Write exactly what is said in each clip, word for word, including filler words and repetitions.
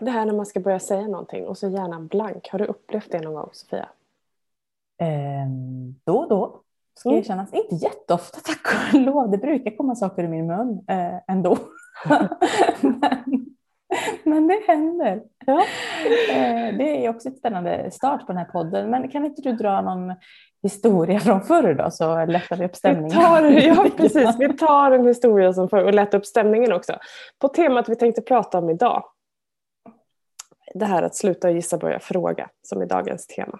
Det här när man ska börja säga någonting och så hjärnan blank. Har du upplevt det någon gång, Sofia? Eh, då och då. Ska mm. kännas inte jätteofta, tack och lov. Det brukar komma saker i min mun eh, ändå. men, men det händer. Ja. Eh, det är också ett spännande start på den här podden. Men kan inte du dra någon historia från förr då, så lättar vi upp stämningen? Vi tar, ja, precis. Vi tar en historia som förr och lättar upp stämningen också. På temat vi tänkte prata om idag. Det här att sluta gissa, börja fråga, som är dagens tema.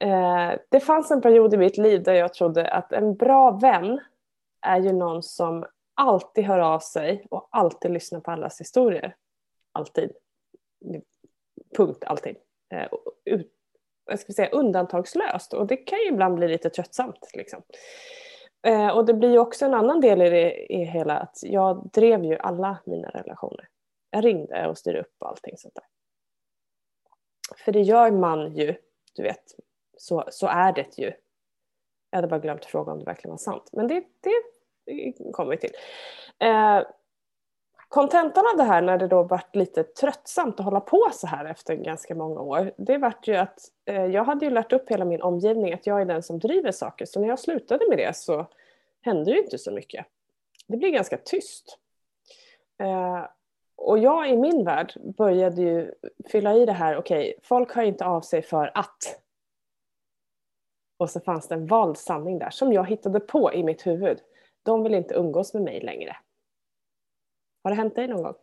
Eh, det fanns en period i mitt liv där jag trodde att en bra vän är ju någon som alltid hör av sig och alltid lyssnar på allas historier. Alltid. Punkt, alltid. Eh, ut, jag ska säga undantagslöst. Och det kan ju ibland bli lite tröttsamt. Liksom. Eh, och det blir ju också en annan del i det i hela att jag drev ju alla mina relationer. Jag ringde och styrde upp och allting sånt där. För det gör man ju, du vet, så, så är det ju. Jag hade bara glömt fråga om det verkligen var sant. Men det, det kommer vi till. Kontentan eh, av det här, när det då vart lite tröttsamt att hålla på så här efter ganska många år. Det vart ju att eh, jag hade ju lärt upp hela min omgivning att jag är den som driver saker. Så när jag slutade med det så hände ju inte så mycket. Det blev ganska tyst. Eh, Och jag i min värld började ju fylla i det här, okej, okay, folk hör inte av sig för att. Och så fanns det en vald sanning där som jag hittade på i mitt huvud. De vill inte umgås med mig längre. Har det hänt dig någon gång?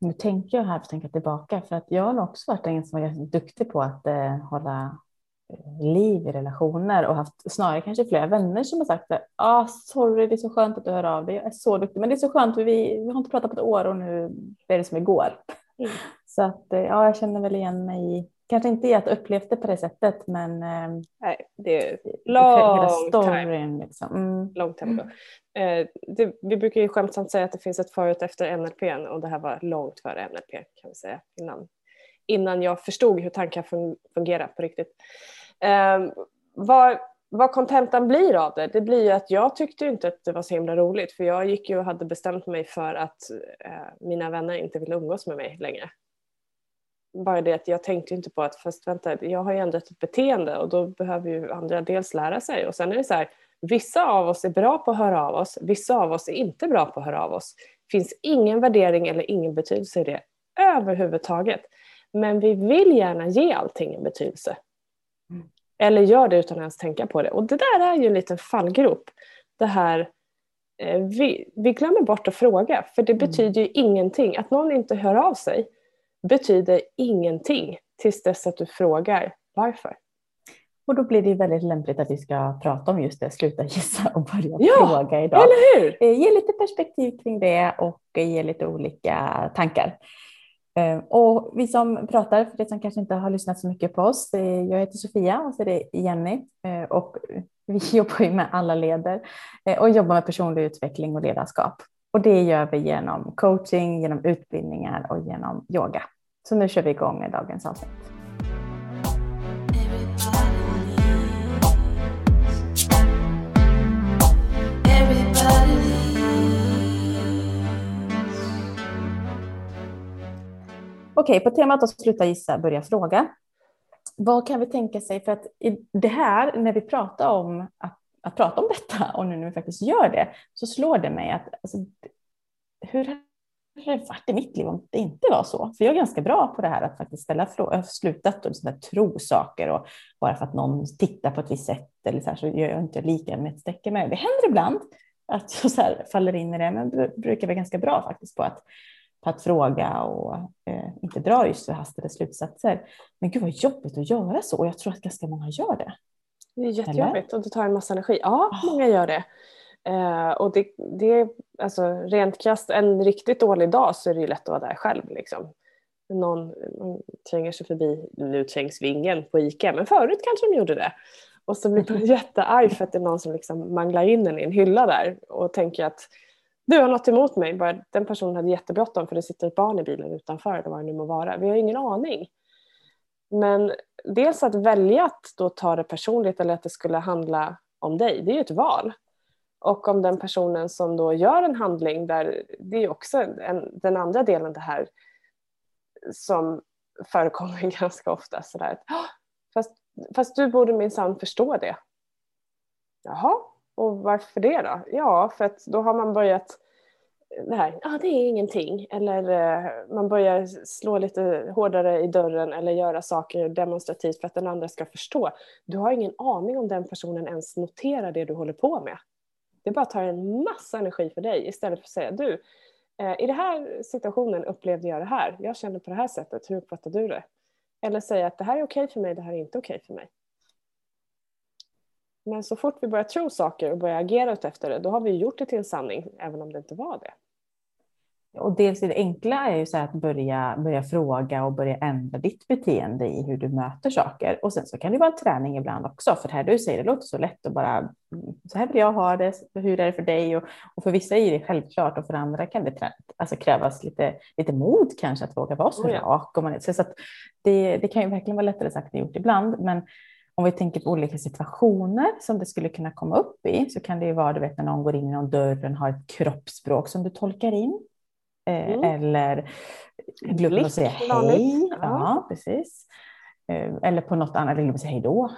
Nu tänker jag här och tänker tillbaka, för att jag har också varit en som var duktig på att eh, hålla liv i relationer och haft snarare kanske flera vänner som har sagt att ah, sorry, det är så skönt att du hör av dig, jag är så duktig, men det är så skönt för vi, vi har inte pratat på ett år och nu är det som igår. Mm. Så att ja, jag känner väl igen mig, kanske inte i att upplevt det på det sättet, men nej, det är long time liksom. Mm. Long time ago. Eh, det, vi brukar ju skämtsamt säga att det finns ett förut efter N L P, och det här var långt före N L P kan vi säga, innan innan jag förstod hur tankar fungerar på riktigt. Eh, vad, vad kontentan blir av det? Det blir ju att jag tyckte inte att det var så himla roligt. För jag gick ju och hade bestämt mig för att eh, mina vänner inte ville umgås med mig längre. Bara det att jag tänkte inte på att, fast vänta, jag har ju ändrat ett beteende. Och då behöver ju andra dels lära sig. Och sen är det så här, vissa av oss är bra på att höra av oss. Vissa av oss är inte bra på att höra av oss. Det finns ingen värdering eller ingen betydelse i det överhuvudtaget. Men vi vill gärna ge allting en betydelse. Mm. Eller gör det utan ens tänka på det. Och det där är ju en liten fallgrop. Det här, eh, vi, vi glömmer bort att fråga. För det mm. betyder ju ingenting. Att någon inte hör av sig betyder ingenting. Tills dess att du frågar varför. Och då blir det väldigt lämpligt att vi ska prata om just det. Sluta gissa och börja ja, fråga idag. Eller hur? Eh, ge lite perspektiv kring det. Och ge lite olika tankar. Och vi som pratar, för det som kanske inte har lyssnat så mycket på oss, jag heter Sofia och så är det Jenny, och vi jobbar ju med alla leder och jobbar med personlig utveckling och ledarskap. Och det gör vi genom coaching, genom utbildningar och genom yoga. Så nu kör vi igång med dagens avsnitt. Okej, på temat att sluta gissa, börja fråga. Vad kan vi tänka sig? För att det här, när vi pratar om att, att prata om detta, och nu när vi faktiskt gör det, så slår det mig att alltså, hur hade det varit i mitt liv om det inte var så? För jag är ganska bra på det här att faktiskt ställa frågor. Jag har slutat och sådana tro saker, och bara för att någon tittar på ett visst sätt eller så, här, så gör jag inte lika med ett stäcke med. Det händer ibland att jag så här faller in i det, men brukar vara ganska bra faktiskt på att att fråga och eh, inte dra just förhastade slutsatser. Men gud vad jobbigt att göra så. Och jag tror att ganska många gör det. Det är jättejobbigt. Eller? Och det tar en massa energi. Ja, oh. många gör det. Eh, och det, det är alltså, rent krasst, en riktigt dålig dag så är det ju lätt att vara där själv. Liksom. Någon, någon tränger sig förbi, nu trängs vingen på ICA. Men förut kanske de gjorde det. Och så blir man jättearg för att det är någon som liksom manglar in en i en hylla där. Och tänker att du har något emot mig, bara den personen hade jättebråttom för det sitter ett barn i bilen utanför eller vad det nu må vara. Vi har ingen aning. Men dels att välja att då ta det personligt eller att det skulle handla om dig, det är ju ett val. Och om den personen som då gör en handling, där det är också en, den andra delen det här som förekommer ganska ofta. Så där, fast, fast du borde minsann förstå det. Jaha, och varför det då? Ja, för att då har man börjat det här, ja ah, det är ingenting. Eller eh, man börjar slå lite hårdare i dörren eller göra saker demonstrativt för att den andra ska förstå. Du har ingen aning om den personen ens noterar det du håller på med. Det bara tar en massa energi för dig istället för att säga du, eh, i den här situationen upplevde jag det här. Jag kände på det här sättet, hur uppfattar du det? Eller säga att det här är okej för mig, det här är inte okej för mig. Men så fort vi börjar tro saker och börjar agera ut efter det, då har vi gjort det till en sanning, även om det inte var det. Och dels det enkla är ju så här att börja, börja fråga och börja ändra ditt beteende i hur du möter saker. Och sen så kan det vara en träning ibland också. För det här du säger, det låter så lätt att bara, så här vill jag ha det, hur är det för dig? Och, och för vissa är det självklart och för andra kan det trä, alltså krävas lite, lite mod kanske att våga vara så rak. Mm. Så att det, det kan ju verkligen vara lättare sagt än gjort ibland, men om vi tänker på olika situationer som det skulle kunna komma upp i, så kan det ju vara, du vet, när någon går in genom dörren, har ett kroppsspråk som du tolkar in. Eh, mm. Eller glömmer att säga hej. Ja, ja precis. Eh, eller på något annat, eller glömmer att säga hej då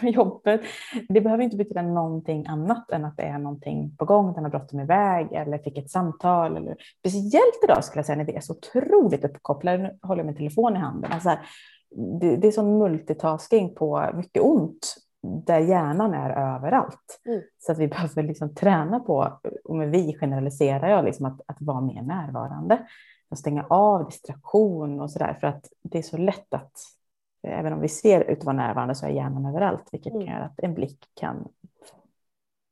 från jobbet. Det behöver inte betyda någonting annat än att det är någonting på gång, den har bråttom iväg eller fick ett samtal. Eller, speciellt idag skulle jag säga när vi är så otroligt uppkopplade. Nu håller jag min telefon i handen. Alltså här, det är sån multitasking på mycket ont där hjärnan är överallt. Mm. Så att vi behöver liksom träna på, och med vi generaliserar jag liksom att, att vara mer närvarande. Att stänga av distraktion och sådär, för att det är så lätt att även om vi ser ut att vara närvarande så är hjärnan överallt, vilket mm. kan göra att en blick kan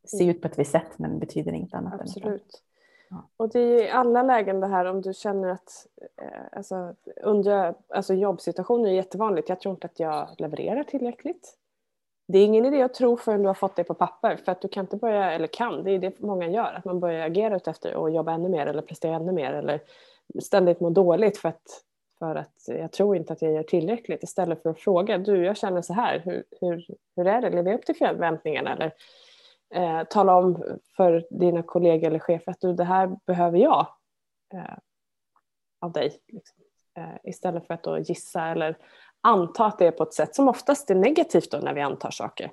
se ut på ett visst sätt men betyder inget annat. Absolut. Ja. Och det är i alla lägen det här, om du känner att eh, alltså, undra, alltså jobbsituationer är jättevanligt. Jag tror inte att jag levererar tillräckligt. Det är ingen idé att tro förrän du har fått det på papper, för att du kan inte börja, eller kan, det är det många gör, att man börjar agera ut efter och jobba ännu mer eller prestera ännu mer eller ständigt må dåligt för att, för att jag tror inte att jag gör tillräckligt, istället för att fråga, du jag känner så här, hur, hur, hur är det, lever jag upp till förväntningarna eller Eh, tala om för dina kollegor eller chefer att du, det här behöver jag eh, av dig liksom. eh, istället för att då gissa eller anta att det är på ett sätt som oftast är negativt då när vi antar saker.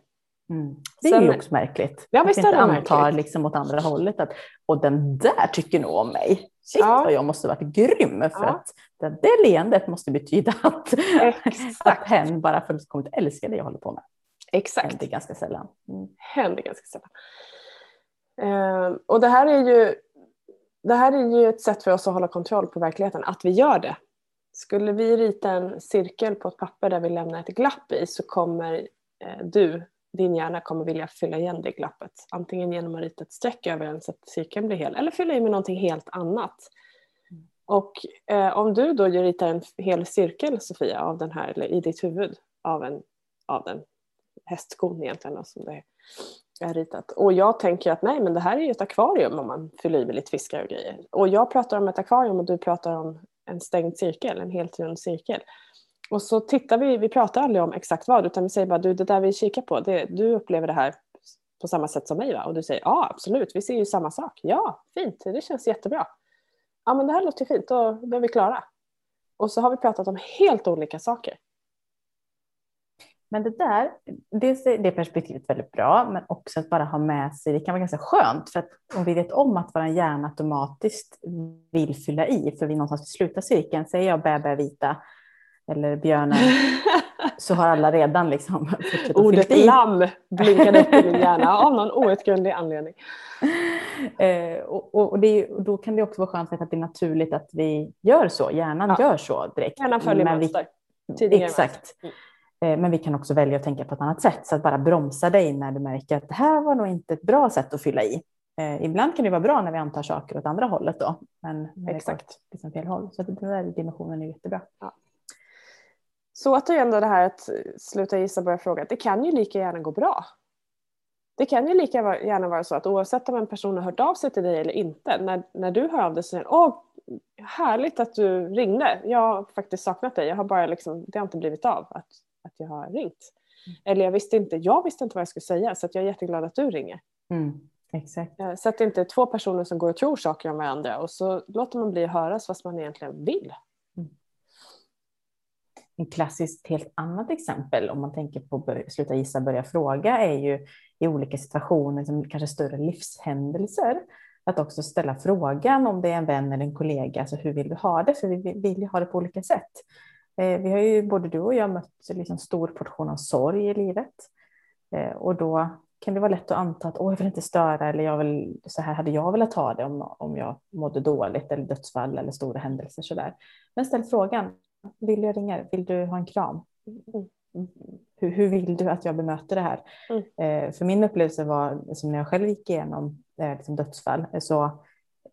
Mm. Det är Sen, ju också märkligt ja, att vi inte antar liksom åt andra hållet att, och den där tycker nog om mig. Shit, ja. Jag måste ha varit grym för ja. Att det där leendet måste betyda att, att hen bara fullkomligt älskar det jag håller på med. Exakt. Händer ganska sällan. Mm. Händer ganska sällan. Eh, och det här, är ju, det här är ju ett sätt för oss att hålla kontroll på verkligheten. Att vi gör det. Skulle vi rita en cirkel på ett papper där vi lämnar ett glapp i, så kommer eh, du, din hjärna kommer vilja fylla igen det glappet. Antingen genom att rita ett streck över den så att cirkeln blir hel. Eller fylla i med någonting helt annat. Mm. Och eh, om du då ritar en hel cirkel, Sofia, av den här, eller i ditt huvud av, en, av den. Hästskon egentligen som det är ritat. Och jag tänker att nej, men det här är ju ett akvarium om man fyller i med lite fiskar och grejer. Och jag pratar om ett akvarium och du pratar om en stängd cirkel, en helt rund cirkel. Och så tittar vi, vi pratar aldrig om exakt vad, utan vi säger bara du, det där vi kikar på, det, du upplever det här på samma sätt som mig va? Och du säger ja absolut, vi ser ju samma sak. Ja, fint, det känns jättebra. Ja men det här låter fint, då är vi klara. Och så har vi pratat om helt olika saker. Men det där, dels är det perspektivet väldigt bra, men också att bara ha med sig, det kan vara ganska skönt, för att om vi vet om att vår hjärna automatiskt vill fylla i, för vi någonstans vill sluta cirkeln, säger jag bä, bä, vita eller björnen, så har alla redan liksom ordet lamm blinkade upp i min hjärna av någon outgrundlig anledning. Eh, och, och, det är, och då kan det också vara skönt att det är naturligt att vi gör så, hjärnan ja. Gör så direkt. Hjärnan följer mönster. Exakt. Mm. Men vi kan också välja att tänka på ett annat sätt. Så att bara bromsa dig när du märker att det här var nog inte ett bra sätt att fylla i. Eh, ibland kan det vara bra när vi antar saker åt andra hållet då. Men exakt. Det är åt fel håll. Så att den där dimensionen är jättebra. Ja. Så att det är ändå det här att sluta gissa och börja fråga. Det kan ju lika gärna gå bra. Det kan ju lika gärna vara så att oavsett om en person har hört av sig till dig eller inte. När, när du hör av dig så säger åh, härligt att du ringde. Jag har faktiskt saknat dig. Jag har bara liksom, det har inte blivit av att att jag har ringt. Mm. Eller jag visste inte, jag visste inte vad jag skulle säga, så att jag är jätteglad att du ringer. Mm. Exakt. Så att det inte är två personer som går och tror saker om varandra och så låter man bli att höras vad man egentligen vill. Mm. En klassiskt helt annat exempel om man tänker på börja, sluta gissa, börja fråga är ju i olika situationer som kanske större livshändelser. Att också ställa frågan om det är en vän eller en kollega, alltså hur vill du ha det? För vi vill ju ha det på olika sätt. Vi har ju både du och jag mött liksom stor portion av sorg i livet. Och då kan det vara lätt att anta att åh, jag vill inte störa eller jag vill, så här hade jag velat ha det om, om jag mådde dåligt eller dödsfall eller stora händelser. Så där. Men ställ frågan, vill jag ringa? Vill du ha en kram? Mm. Hur, hur vill du att jag bemöter det här? Mm. Eh, för min upplevelse var, som när jag själv gick igenom eh, liksom dödsfall, så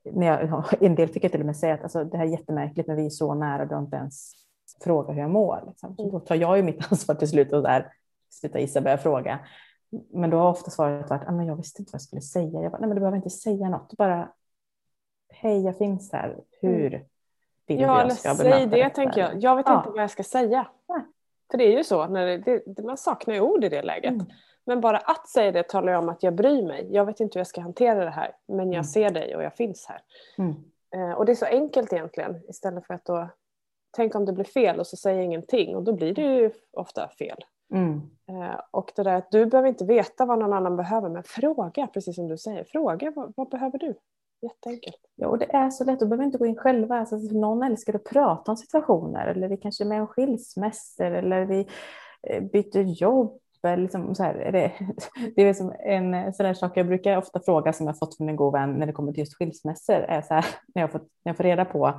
när jag, en del fick jag till och med säga att alltså, det här är jättemärkligt men vi är så nära och du har inte ens frågat hur jag mår. Liksom. Så då tar jag ju mitt ansvar till slut och där, sluta gissa och börja fråga. Men då har ofta svaret varit, ah, men jag visste inte vad jag skulle säga. Jag bara, nej men du behöver inte säga något, bara hej jag finns här, hur vill ja, jag ska bemöta det? Ja, säg det detta? Tänker jag, jag vet ja. inte vad jag ska säga. Nej. För det är ju så, när det, det, man saknar ju ord i det läget. Mm. Men bara att säga det talar om att jag bryr mig. Jag vet inte hur jag ska hantera det här. Men jag mm. ser dig och jag finns här. Mm. Eh, och det är så enkelt egentligen. Istället för att då, tänk om det blir fel och så säger jag ingenting. Och då blir det ju ofta fel. Mm. Eh, och det där att du behöver inte veta vad någon annan behöver. Men fråga, precis som du säger. Fråga, vad, vad behöver du? Jätteenkelt. Ja, och det är så lätt. Du behöver inte gå in själva. Alltså, någon älskar att prata om situationer. Eller vi kanske är med om skilsmässor. Eller vi byter jobb. Eller liksom så här, är det, det är liksom en sån där sak jag brukar ofta fråga som jag fått från en god vän när det kommer till just skilsmässor. Är så här, när, jag får, när jag får reda på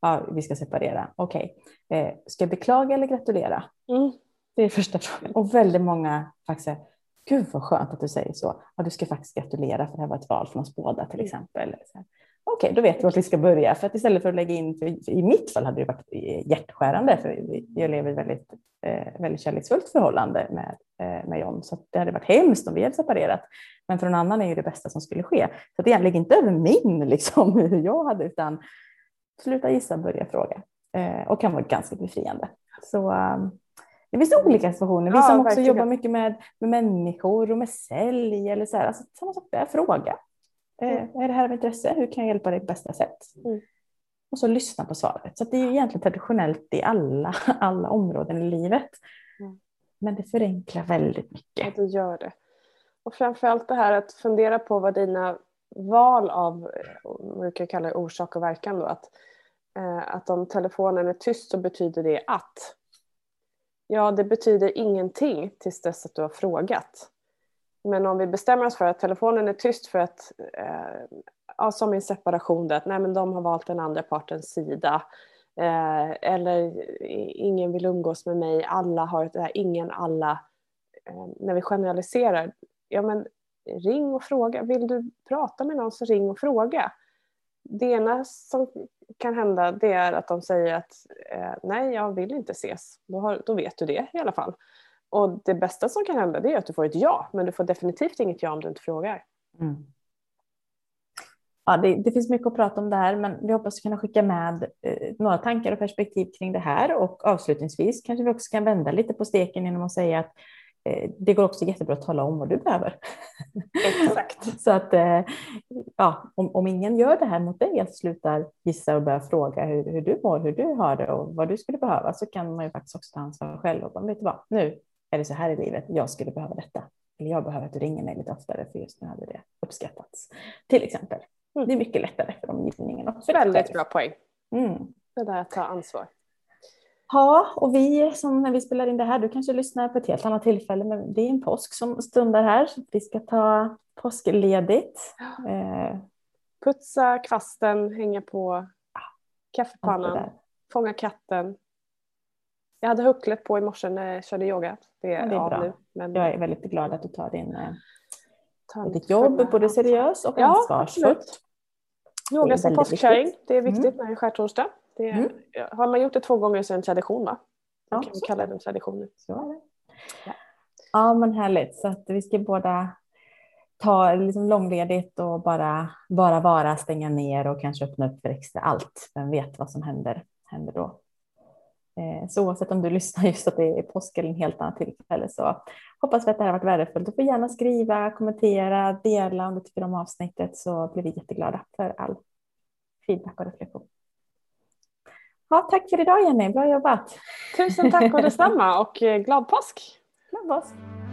ja, vi ska separera. Okej. Okay. Eh, ska jag beklaga eller gratulera? Mm. Det är första frågan. Och väldigt många faktiskt är, gud vad skönt att du säger så. Ja, du ska faktiskt gratulera för det här var ett val från oss båda till exempel. Okej, okay, då vet vi vart vi ska börja. För att istället för att lägga in, för i mitt fall hade det varit hjärtskärande. För jag lever ett väldigt, väldigt kärleksfullt förhållande med, med John. Så det hade varit hemskt om vi hade separerat. Men för någon annan är ju det bästa som skulle ske. Så det lägger inte över min, liksom, hur jag hade. Utan sluta gissa, börja fråga. Och kan vara ganska befriande. Så... Det finns olika situationer. Vi ja, som också verkligen. jobbar mycket med, med människor och med sälj. Eller så här. Alltså, samma sak där. Fråga. Mm. Eh, är det här av intresse? Hur kan jag hjälpa dig på bästa sätt? Mm. Och så lyssna på svaret. Så att det är egentligen traditionellt i alla, alla områden i livet. Mm. Men det förenklar väldigt mycket. Ja, det gör det. Och framförallt det här att fundera på vad dina val av, vad jag kallar det, orsak och verkan då. Att, eh, att om telefonen är tyst så betyder det att... Ja, det betyder ingenting tills dess att du har frågat. Men om vi bestämmer oss för att telefonen är tyst för att, eh, ja, som i en separation, att nej, men de har valt den andra partens sida. Eh, eller ingen vill umgås med mig, alla har det här, ingen, alla. Eh, när vi generaliserar, ja men ring och fråga. Vill du prata med någon så ring och fråga. Det ena som kan hända det är att de säger att eh, nej jag vill inte ses. Då, har, då vet du det i alla fall. Och det bästa som kan hända det är att du får ett ja. Men du får definitivt inget ja om du inte frågar. Mm. Ja, det, det finns mycket att prata om det här. Men vi hoppas kunna skicka med eh, några tankar och perspektiv kring det här. Och avslutningsvis kanske vi också kan vända lite på steken genom att säga att det går också jättebra att tala om vad du behöver. Exakt. Så att ja, om, om ingen gör det här mot dig, att slutar gissa och börja fråga hur, hur du mår, hur du har det och vad du skulle behöva, så kan man ju faktiskt också ta ansvar själv och bara, vet du vad, nu är det så här i livet, jag skulle behöva detta. Eller jag behöver att du ringer mig lite oftare för just nu hade det uppskattats. Till exempel. Mm. Det är mycket lättare för omgivningen också. Väldigt bra poäng. Mm. Det där att ta ansvar. Ja, och vi som när vi spelar in det här, du kanske lyssnar på ett helt annat tillfälle, men det är en påsk som stundar här. Så vi ska ta påskledigt. Eh. Putsa kvasten, hänga på kaffepannan, fånga katten. Jag hade hucklet på i morse när jag körde yoga. Det är, det är bra. Nu, men... Jag är väldigt glad att du tar din, tar ditt jobb, både seriös och ansvarsfullt. Ja, yoga som påskkärring, det är viktigt när det är skärtorsdag. Det, mm. Har man gjort det två gånger så är det en tradition, va? Ja, kan vi kalla det en tradition. Ja. Ja, men härligt. Så att vi ska båda ta liksom långledigt och bara, bara vara, stänga ner och kanske öppna upp för extra allt. Men vet vad som händer, händer då. Så oavsett om du lyssnar just att det är påsk eller en helt annan tillfälle, så hoppas vi att det här har varit värdefullt. Du får gärna skriva, kommentera, dela om du tycker om avsnittet, så blir vi jätteglada för all feedback och reflektion. Ja, tack för idag Jenny, bra jobbat. Tusen tack och detsamma, och glad påsk. Glad påsk.